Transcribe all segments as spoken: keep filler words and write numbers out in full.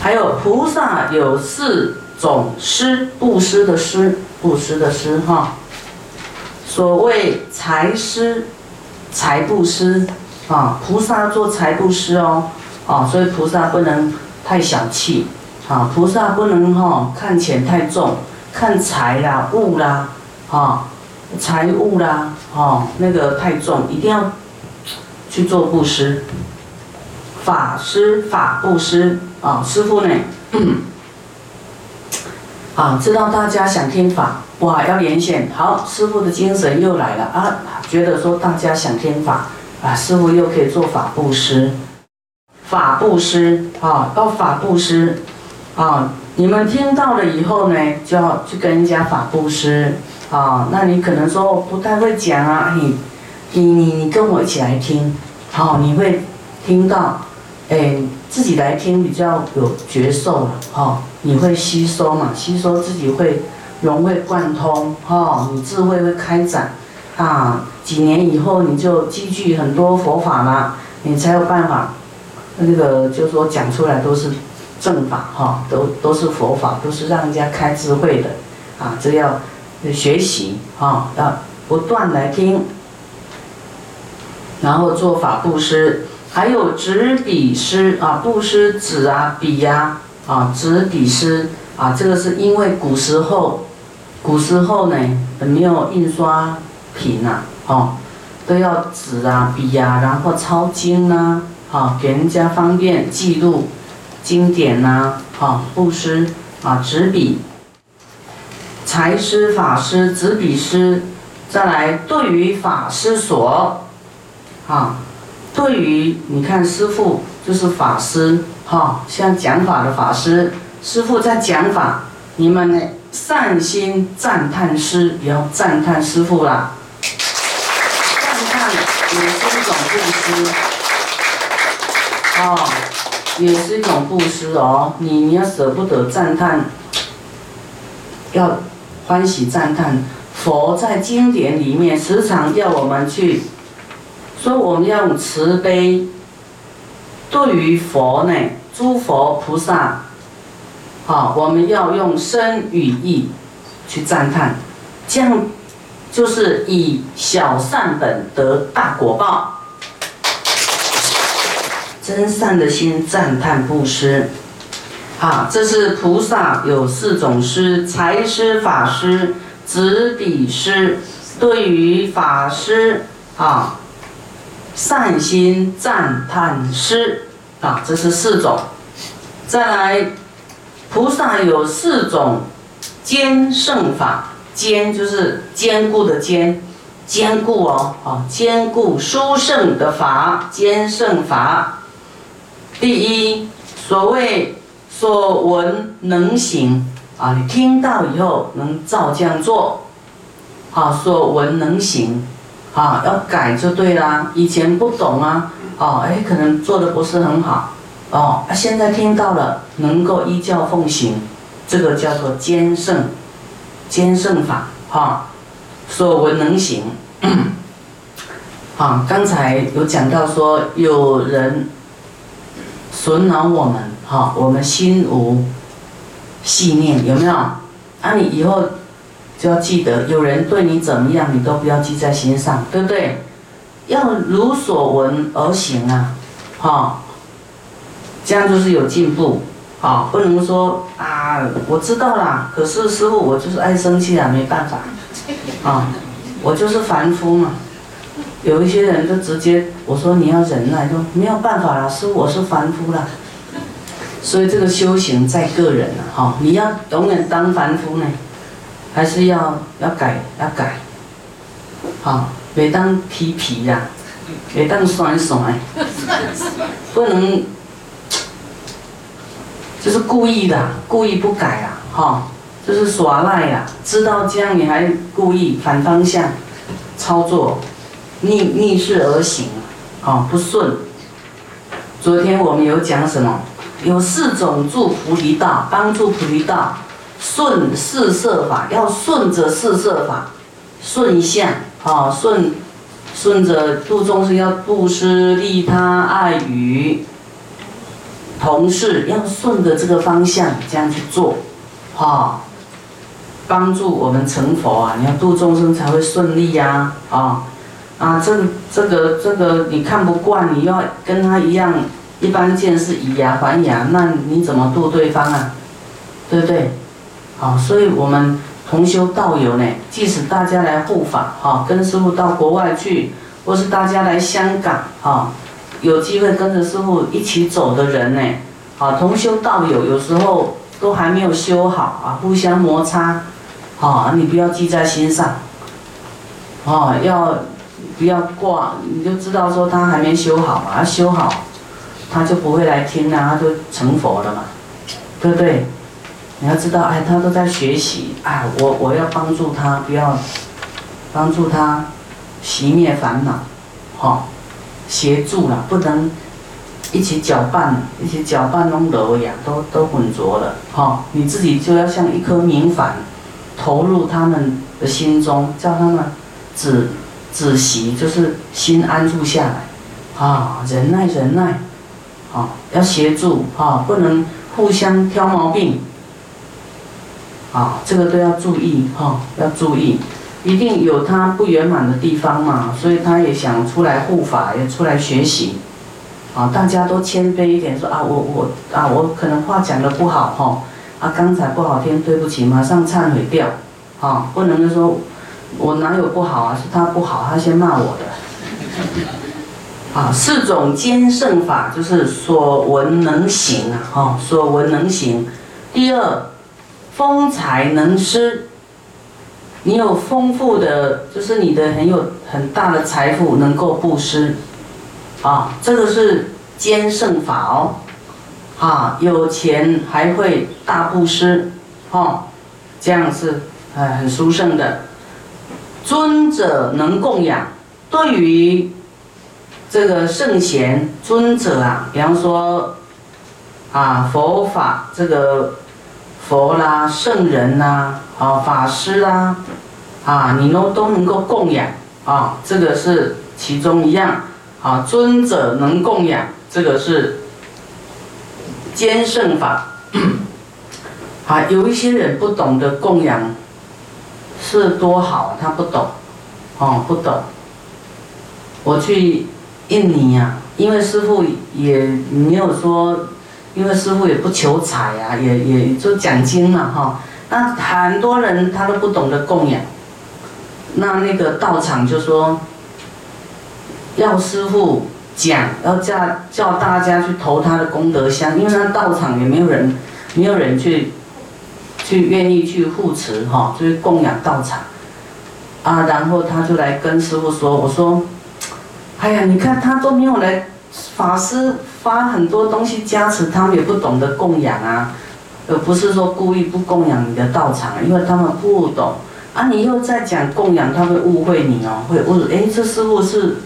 还有菩萨有四种施，布施的施，布施的施哈。所谓财施、财布施啊，菩萨做财布施哦，啊，所以菩萨不能太小气啊，菩萨不能哈、哦、看钱太重，看财啦、物啦，啊，财物啦，哦，那个太重，一定要去做布施。法施、法布施啊，师父呢？啊，知道大家想听法，哇，要连线。好，师父的精神又来了啊，觉得说大家想听法啊，师父又可以做法布施，法布施啊，要法布施啊。你们听到了以后呢，就要去跟人家法布施啊。那你可能说我不太会讲啊，你你你你跟我一起来听，好、啊，你会听到。哎，自己来听比较有觉受了哈、哦，你会吸收嘛？吸收自己会融会贯通哈、哦，你智慧会开展啊。几年以后你就积聚很多佛法啦，你才有办法那个就说讲出来都是正法哈、哦，都都是佛法，都是让人家开智慧的啊。这要学习哈、哦，要不断来听，然后做法布施。还有执笔施啊，布施纸啊、笔呀、啊、啊，执笔施啊，这个是因为古时候，古时候呢没有印刷品呐、啊，哦，都要纸啊、笔呀、啊，然后抄经呐、啊，啊，给人家方便记录经典呐、啊，啊，布施啊，执笔、财施、法施、执笔施，再来对于法施所，啊。对于你看师父就是法师哈、哦，像讲法的法师，师父在讲法，你们呢善心赞叹师，也要赞叹师父啦。赞叹也是一种布施，哦，也是一种布施哦。你你要舍不得赞叹，要欢喜赞叹。佛在经典里面时常要我们去。所以我们要用慈悲，对于佛呢，诸佛菩萨，好、哦，我们要用身语意去赞叹，这样就是以小善本得大果报，真善的心赞叹布施，啊，这是菩萨有四种施：财施、法施、执笔施。对于法施啊。善心赞叹施啊，这是四种。再来，菩萨有四种坚胜法，坚就是坚固的坚，坚固哦，啊，坚固殊胜的法，坚胜法。第一，所谓所闻能行啊，你听到以后能照这样做，啊，所闻能行。啊，要改就对啦。以前不懂啊，哦，哎，可能做的不是很好，哦，啊，现在听到了，能够依教奉行，这个叫做坚胜，坚胜法，哈、哦，所闻能行。啊，刚才有讲到说，有人损恼我们，哈、哦，我们心无细念，有没有？啊，你以后。就要记得，有人对你怎么样，你都不要记在心上，对不对？要如所闻而行啊，哈、哦，这样就是有进步，啊、哦，不能说啊，我知道啦，可是师父我就是爱生气啊，没办法，啊、哦，我就是凡夫嘛。有一些人就直接我说你要忍耐，就没有办法啦，师父我是凡夫啦。所以这个修行在个人啊，哈、哦，你要永远当凡夫呢。还是要要改要改，好，袂当皮皮啦，袂当酸酸，不能就是故意的，故意不改啦，哈、哦，就是耍赖啦，知道这样你还故意反方向操作，逆逆势而行，哦，不顺。昨天我们有讲什么？有四种助菩提道，帮助菩提道。顺四摄法，要顺着四摄法，顺一下，啊、哦，顺，顺着度众生要布施利他爱语，同事要顺着这个方向这样去做，啊、哦。帮助我们成佛啊！你要度众生才会顺利呀、啊！啊啊，这个这个这个你看不惯，你要跟他一样，一般见是以牙还牙，那你怎么度对方啊？对不对？好、哦，所以我们同修道友呢，即使大家来护法，哈、哦，跟师父到国外去，或是大家来香港，哈、哦，有机会跟着师父一起走的人呢，啊、哦，同修道友有时候都还没有修好啊，互相摩擦。哦，你不要记在心上，哦，要不要挂？你就知道说他还没修好啊，修好，他就不会来听啦、啊，他就成佛了嘛，对不对？你要知道，哎，他都在学习，哎，我我要帮助他，不要帮助他熄灭烦恼，哦，协助了，不能一起搅拌，一起搅拌弄揉呀，都都混浊了，哦，你自己就要像一颗明矾。投入他们的心中，叫他们止止息，就是心安住下来，啊、哦，忍耐忍耐，啊、哦，要协助啊、哦，不能互相挑毛病，啊、哦，这个都要注意哈、哦，要注意，一定有他不圆满的地方嘛，所以他也想出来护法，也出来学习，啊、哦，大家都谦卑一点，说啊，我我啊，我可能话讲得不好哈。哦啊，刚才不好听，对不起，马上忏悔掉，啊、哦，不能就说，我哪有不好啊？是他不好，他先骂我的。啊，四种坚胜法就是所闻能行啊，哈、哦，所闻能行。第二，丰财能施，你有丰富的，就是你的很有很大的财富能够布施，啊、哦，这个是坚胜法哦。啊，有钱还会大布施，哦，这样是呃很殊胜的。尊者能供养，对于这个圣贤尊者啊，比方说啊佛法这个佛啦、圣人啦、啊法师啦，啊你都都能够供养啊，这个是其中一样。啊，尊者能供养，这个是。坚胜法，啊，有一些人不懂得供养是多好，他不懂，哦，不懂。我去印尼啊，因为师父也没有说，因为师父也不求财啊，也也就讲经嘛，哈、哦。那很多人他都不懂得供养，那那个道场就说，要师父。讲要叫叫大家去投他的功德箱，因为他道场也没有人，没有人去，去愿意去护持哈、哦，就是供养道场，啊，然后他就来跟师父说，我说，哎呀，你看他都没有来，法师发很多东西加持，他们也不懂得供养啊，而不是说故意不供养你的道场，因为他们不懂啊，你又在讲供养，他会误会你哦，会误，哎，这师父是。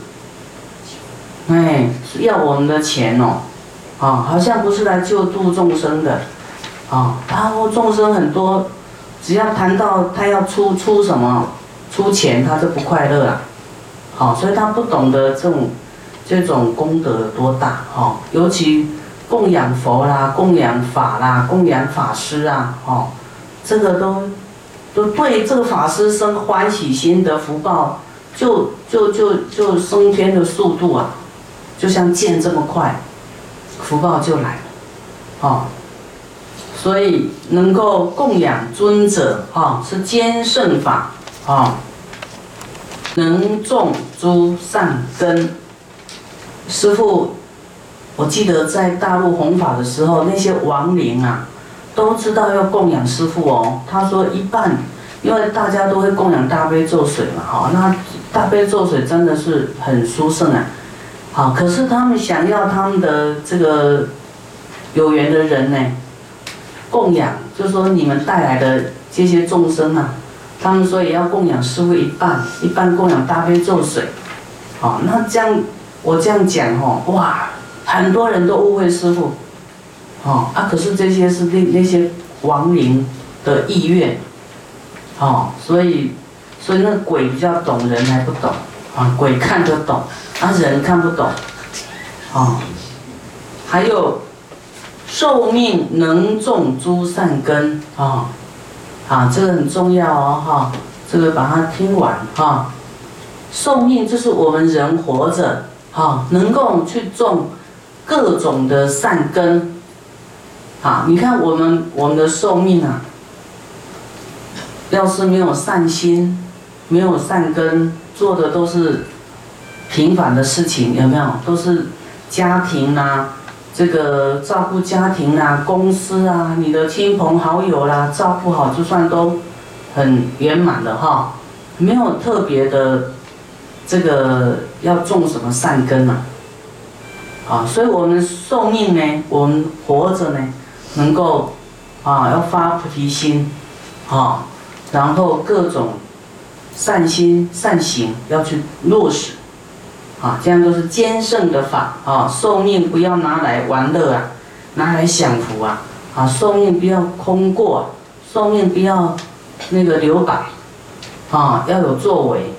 哎，要我们的钱哦，啊、哦，好像不是来救度众生的，啊、哦，然后众生很多，只要谈到他要出出什么，出钱他就不快乐了，好、哦，所以他不懂得这种这种功德有多大，哈、哦，尤其供养佛啦、供养法啦、供养法师啊，哦，这个都都对这个法师生欢喜心得福报，就就就就升天的速度啊。就像箭这么快，福报就来了，哦，所以能够供养尊者，哈、哦，是坚胜法，哦，能种诸善根。师父，我记得在大陆弘法的时候，那些亡灵啊，都知道要供养师父哦。他说一半，因为大家都会供养大悲咒水嘛，哈、哦，那大悲咒水真的是很殊胜啊。好，可是他们想要他们的这个有缘的人呢，供养，就是说你们带来的这些众生啊，他们说也要供养师父一半，一半供养大悲咒水，好，那这样我这样讲哦，哇，很多人都误会师父，哦啊，可是这些是那那些亡灵的意愿，哦，所以所以那鬼比较懂，人还不懂啊，鬼看得懂。啊，人看不懂，哦，还有寿命能种诸善根啊、哦！啊，这个很重要哦，哈、哦，这个把它听完哈、哦。寿命就是我们人活着，哈、哦，能够去种各种的善根。啊，你看我们我们的寿命啊，要是没有善心，没有善根，做的都是平凡的事情，有没有？都是家庭啊。 这个照顾家庭啦、啊、公司啊、你的亲朋好友啦、啊，照顾好就算都很圆满的哈，没有特别的这个要种什么善根啊，啊，所以我们寿命呢，我们活着呢，能够啊要发菩提心，啊，然后各种善心善行要去落实。 啊，这样都是坚胜的法啊！寿命不要拿来玩乐啊，拿来享福啊！啊，寿命不要空过、啊，寿命不要那个留白，啊，要有作为，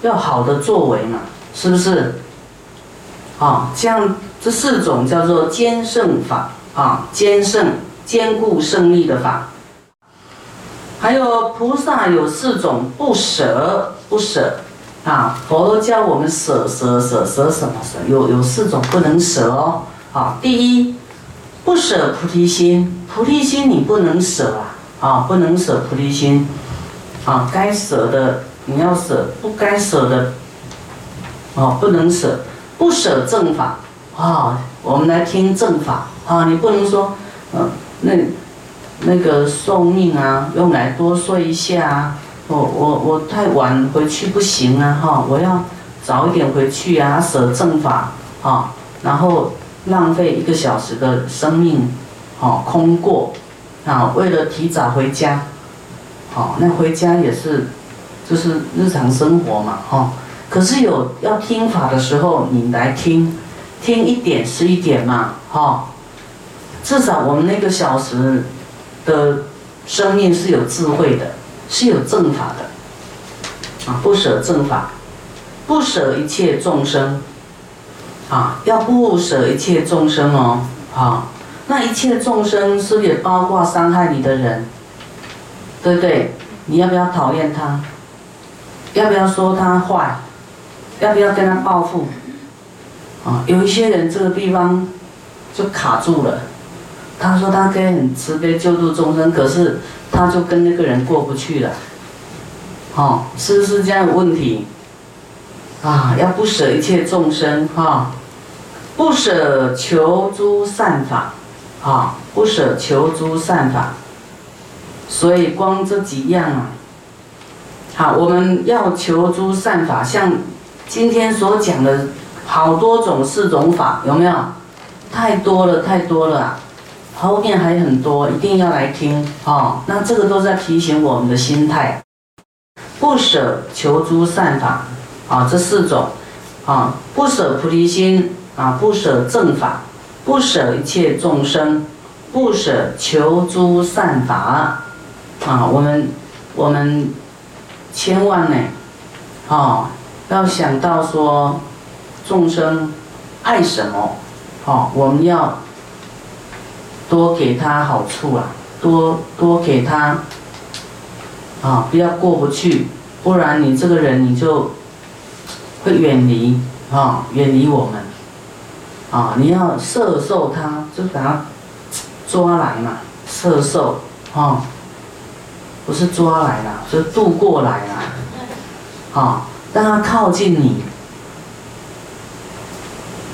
要好的作为嘛，是不是？啊，这样这四种叫做坚胜法啊，坚胜坚固胜利的法。还有菩萨有四种不舍，不舍。 啊，佛教我们舍舍舍舍什么舍？有有四种不能舍哦。啊，第一，不舍菩提心，菩提心你不能舍啊，啊，不能舍菩提心，啊，该舍的你要舍，不该舍的，啊，不能舍，不舍正法啊。我们来听正法啊，你不能说，嗯、呃，那那个寿命啊，用来多睡一下啊。 我我我太晚回去不行啊！哈，我要早一点回去啊，舍正法啊，然后浪费一个小时的生命，哦，空过啊，为了提早回家，好，那回家也是，就是日常生活嘛，哈。可是有要听法的时候，你来听，听一点是一点嘛，哈。至少我们那个小时的生命是有智慧的。 是有正法的，啊，不舍正法，不舍一切众生，啊，要不舍一切众生哦，啊，那一切众生是不是也包括伤害你的人，对不对？你要不要讨厌他？要不要说他坏？要不要跟他报复？啊，有一些人这个地方就卡住了。 他说他可以很慈悲救度众生，可是他就跟那个人过不去了，哦，是不是这样的问题？啊，要不舍一切众生哈、哦，不舍求诸善法，啊、哦，不舍求诸善法。所以光这几样啊，好，我们要求诸善法，像今天所讲的好多种四种法，有没有？太多了，太多了、啊。 后面还很多，一定要来听哦。那这个都在提醒我们的心态，不舍求诸善法啊、哦，这四种啊、哦，不舍菩提心啊，不舍正法，不舍一切众生，不舍求诸善法啊。我们我们千万呢，哦，要想到说众生爱什么，哦，我们要。 多给他好处啊，多多给他，啊，不要过不去，不然你这个人你就会远离啊，远离我们，啊，你要摄受他，就把他抓来嘛，摄受啊，不是抓来啦，是渡过来啦，啊，让他靠近你，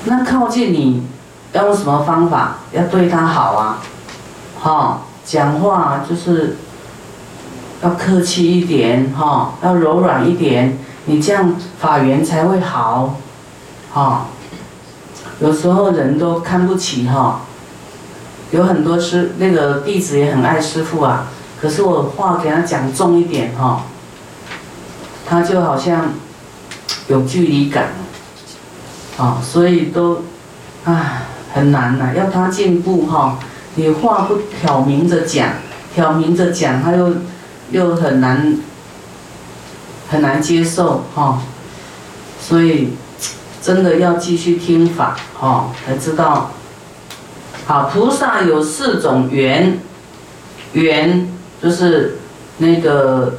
那靠近你。 要用什么方法？要对他好啊，哈、哦，讲话就是要客气一点，哈、哦，要柔软一点，你这样法缘才会好，哈、哦。有时候人都看不起哈、哦，有很多师那个弟子也很爱师父啊，可是我话给他讲重一点哈、哦，他就好像有距离感，啊、哦，所以都，唉。 很难呐、啊，要他进步哈、哦，你话不挑明着讲，挑明着讲，他又又很难很难接受哈、哦，所以真的要继续听法哈、哦，才知道好，菩萨有四种园，园就是那个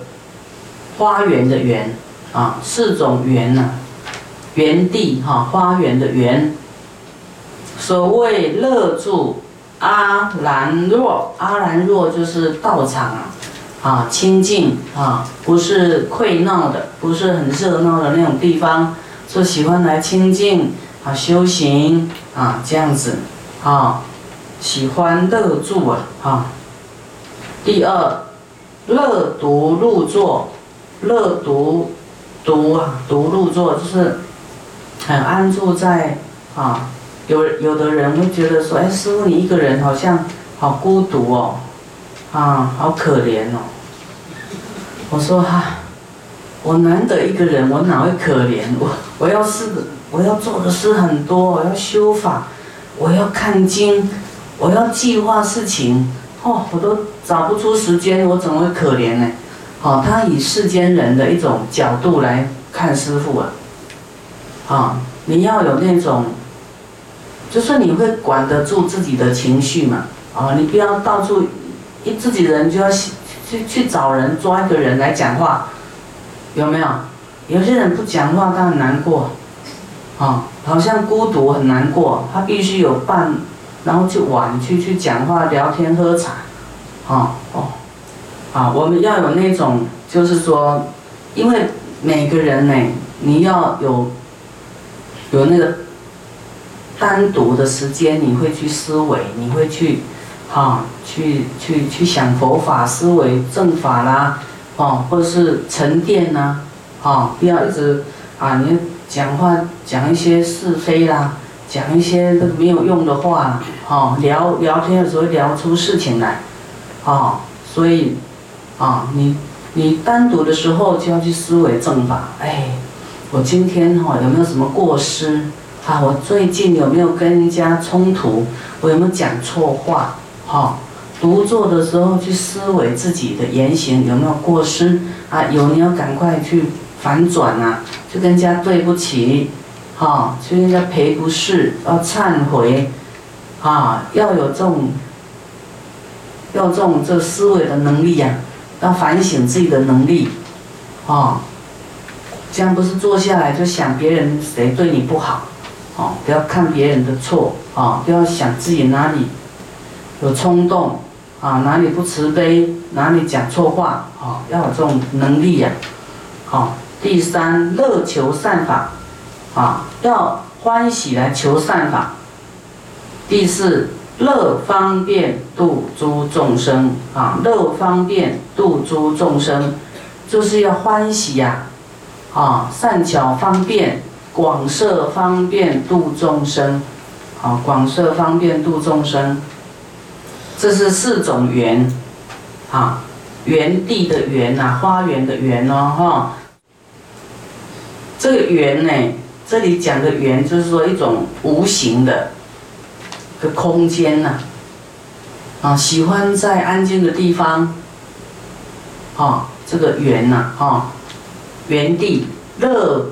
花园的园啊，四种园呐、啊，园地哈、啊，花园的园。所谓乐住阿兰若，阿兰若就是道场啊，啊清净啊，不是溃闹的，不是很热闹的那种地方，就喜欢来清净啊修行啊这样子啊，喜欢乐住啊啊。第二，乐独入座，乐独独啊独入座就是很安住在啊。有有的人会觉得说，哎，师父你一个人好像好孤独哦，啊，好可怜哦。我说哈、啊，我难得一个人，我哪会可怜？我我要是我要做的事很多，我要修法，我要看经，我要计划事情，哦，我都找不出时间，我怎么会可怜呢？好、哦，他以世间人的一种角度来看师父啊，啊，你要有那种。就是你会管得住自己的情绪嘛？哦，你不要到处一自己人就要去去找人抓一个人来讲话，有没有？有些人不讲话他很难过，哦，好像孤独很难过，他必须有伴，然后去玩去去讲话聊天喝茶，哦哦，啊，我们要有那种就是说，因为每个人呢，你要有有那个。单独的时间，你会去思维，你会去，啊，去去去想佛法思维正法啦，哦，或者是沉淀呐、啊，哦，不要一直啊，你讲话讲一些是非啦，讲一些没有用的话啦，哦，聊聊天的时候聊出事情来，哦，所以，啊，你你单独的时候就要去思维正法，哎，我今天哈、哦、有没有什么过失？啊，我最近有没有跟人家冲突？我有没有讲错话？哈、哦，独坐的时候去思维自己的言行有没有过失啊？有，你要赶快去反转啊！去跟人家对不起，哈、哦，去跟人家赔不是，要忏悔，啊，要有这种，要这种这思维的能力呀、啊，要反省自己的能力，哦，这样不是坐下来就想别人谁对你不好。哦，不要看别人的错啊、哦！不要想自己哪里有冲动啊，哪里不慈悲，哪里讲错话啊、哦！要有这种能力呀、啊！好、哦，第三，乐求善法啊、哦，要欢喜来求善法。第四，乐方便度诸众生啊、哦，乐方便度诸众生，就是要欢喜呀、啊！啊、哦，善巧方便。广摄方便度众生，好，广摄方便度众生，这是四种园，啊，园地的园啊，花园的园哦，哈、哦，这个园呢，这里讲的园就是说一种无形的一个空间呐、啊，啊，喜欢在安静的地方，哦，这个园呐、啊，哈、哦，园地乐。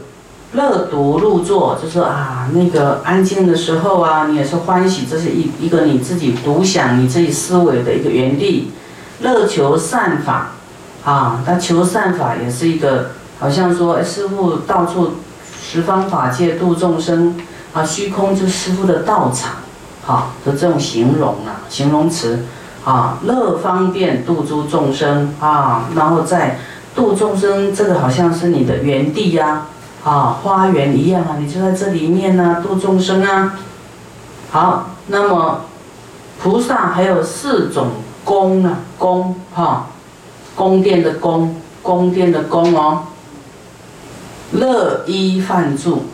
乐独入座，就是啊，那个安静的时候啊，你也是欢喜，这是一一个你自己独享、你自己思维的一个园地。乐求善法，啊，他求善法也是一个，好像说，哎，师父到处十方法界度众生，啊，虚空就是师父的道场，啊的这种形容啊，形容词，啊，乐方便度诸众生啊，然后再度众生，这个好像是你的园地呀、啊。啊、哦，花园一样啊，你就在这里面啊，度众生啊。好，那么菩萨还有四种宫啊，宫哈、哦，宫殿的宫，宫殿的宫哦。乐依梵住，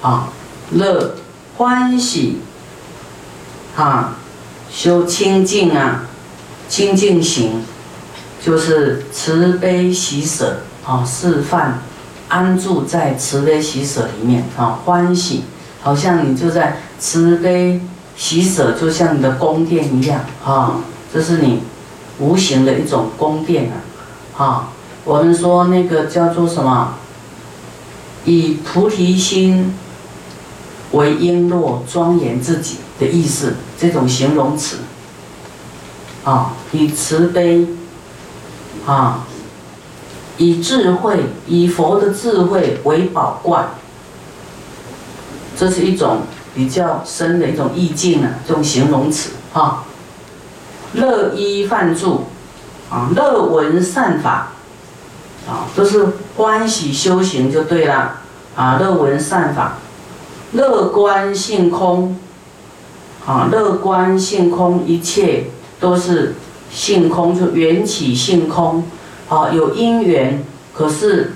啊、哦，乐欢喜，啊，修清净啊，清净行，就是慈悲喜舍啊、哦，示范。安住在慈悲喜舍里面啊，欢喜，好像你就在慈悲喜舍，就像你的宫殿一样啊，这是你无形的一种宫殿啊。啊，我们说那个叫做什么？以菩提心为璎珞，庄严自己的意思这种形容词啊，以慈悲啊，以智慧，以佛的智慧为宝冠，这是一种比较深的一种意境啊，这种形容词啊。乐依梵住啊，乐闻善法啊，都是欢喜修行就对了啊。乐闻善法，乐观性空啊，乐观性空，一切都是性空，就缘起性空啊，有因缘，可是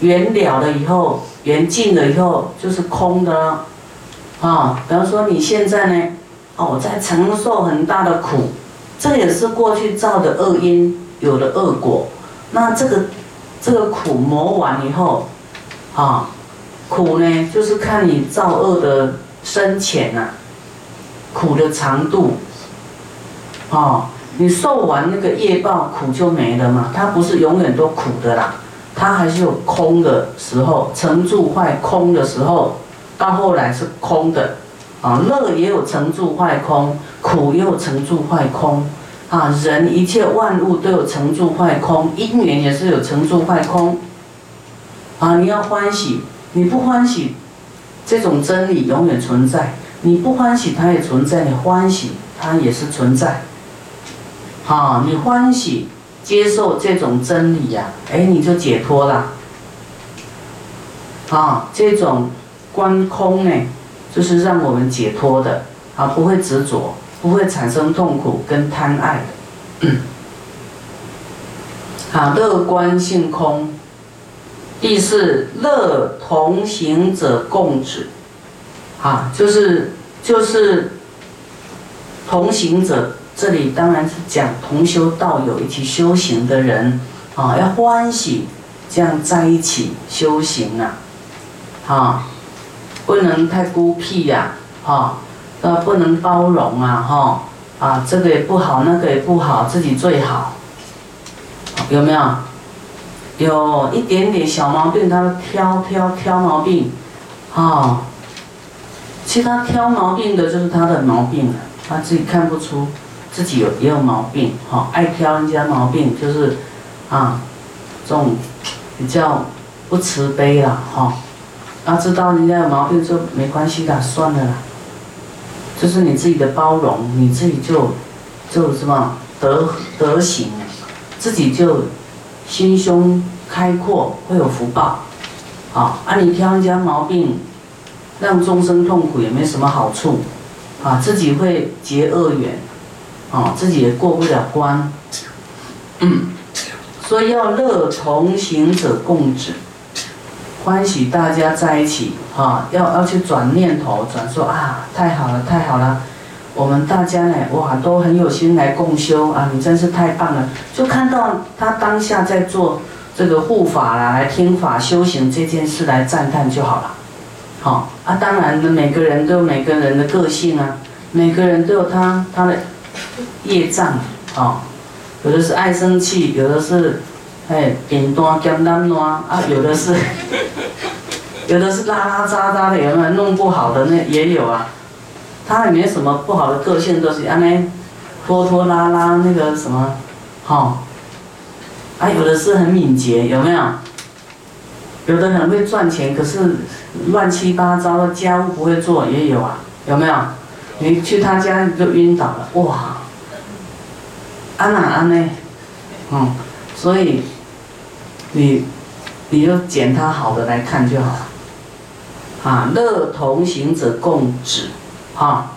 缘了了以后，缘尽了以后就是空的了啊。比方说你现在呢，哦，在承受很大的苦，这也是过去造的恶因，有了恶果。那这个这个苦磨完以后，啊，苦呢就是看你造恶的深浅啊，苦的长度。啊，你受完那个业报，苦就没了嘛，它不是永远都苦的啦，它还是有空的时候，成住坏空的时候，到后来是空的。啊，乐也有成住坏空，苦也有成住坏空，啊，人一切万物都有成住坏空，因缘也是有成住坏空，啊，你要欢喜，你不欢喜，这种真理永远存在，你不欢喜它也存在，你欢喜它也是存在，啊，你欢喜接受这种真理呀、啊，哎，你就解脱了，啊，这种观空呢。就是让我们解脱的啊，不会执着，不会产生痛苦跟贪爱的。啊，乐观性空。第四，乐同行者共止。啊，就是就是同行者，这里当然是讲同修道友一起修行的人啊，要欢喜这样在一起修行啊，啊。不能太孤僻呀、啊，哈、哦，呃，不能包容啊，哈、哦，啊，这个也不好，那个也不好，自己最好，有没有？有一点点小毛病，他挑挑挑毛病，哦，其实他挑毛病的就是他的毛病了，他自己看不出自己有也有毛病，哈、哦，爱挑人家毛病就是，啊，这种比较不慈悲啦、啊，哈、哦。他、啊、知道人家有毛病就没关系的，算了啦。就是你自己的包容，你自己就就什么德德行，自己就心胸开阔，会有福报。啊，啊你挑人家毛病，让众生痛苦也没什么好处。啊，自己会结恶缘，啊，自己也过不了关。嗯，所以要乐同行者共止。欢喜大家在一起，哈、哦，要要去转念头，转说啊，太好了，太好了，我们大家呢，哇，都很有心来共修啊，你真是太棒了！就看到他当下在做这个护法啦，来听法修行这件事来赞叹就好了，好、哦、啊，当然每个人都有每个人的个性啊，每个人都有他他的业障啊、哦，有的是爱生气，有的是。哎，扁担兼担担啊，有的是，有的是拉拉渣渣的，有没有弄不好的那也有啊。他也没什么不好的个性，都是安尼拖拖拉拉那个什么，好、哦。啊，有的是很敏捷，有没有？有的很会赚钱，可是乱七八糟的家务不会做也有啊，有没有？你去他家你就晕倒了，哇！安哪安呢？嗯，所以。你，你就捡他好的来看就好了，啊，乐同行者共止，啊，